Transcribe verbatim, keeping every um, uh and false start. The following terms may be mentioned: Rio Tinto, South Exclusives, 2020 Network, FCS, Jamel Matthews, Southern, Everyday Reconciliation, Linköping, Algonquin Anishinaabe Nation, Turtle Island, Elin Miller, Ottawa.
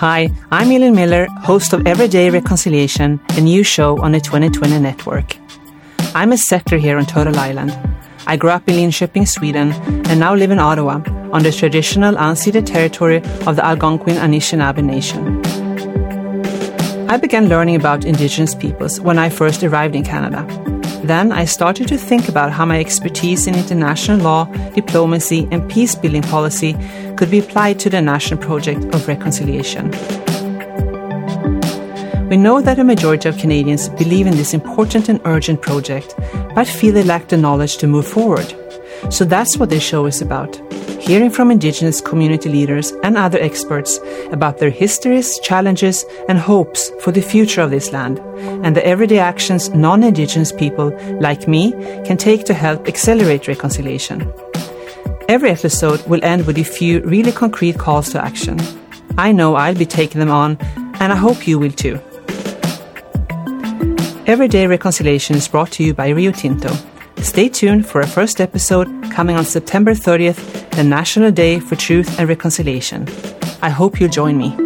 Hi, I'm Elin Miller, host of Everyday Reconciliation, a new show on the twenty twenty Network. I'm a settler here on Turtle Island. I grew up in Linköping, Sweden, and now live in Ottawa, on the traditional unceded territory of the Algonquin Anishinaabe Nation. I began learning about Indigenous peoples when I first arrived in Canada. Then I started to think about how my expertise in international law, diplomacy, and peace-building policy could be applied to the national project of reconciliation. We know that a majority of Canadians believe in this important and urgent project, but feel they lack the knowledge to move forward. So that's what this show is about, hearing from Indigenous community leaders and other experts about their histories, challenges, and hopes for the future of this land, and the everyday actions non-Indigenous people like me can take to help accelerate reconciliation. Every episode will end with a few really concrete calls to action. I know I'll be taking them on, and I hope you will too. Everyday Reconciliation is brought to you by Rio Tinto. Stay tuned for our first episode coming on September thirtieth, the National Day for Truth and Reconciliation. I hope you'll join me.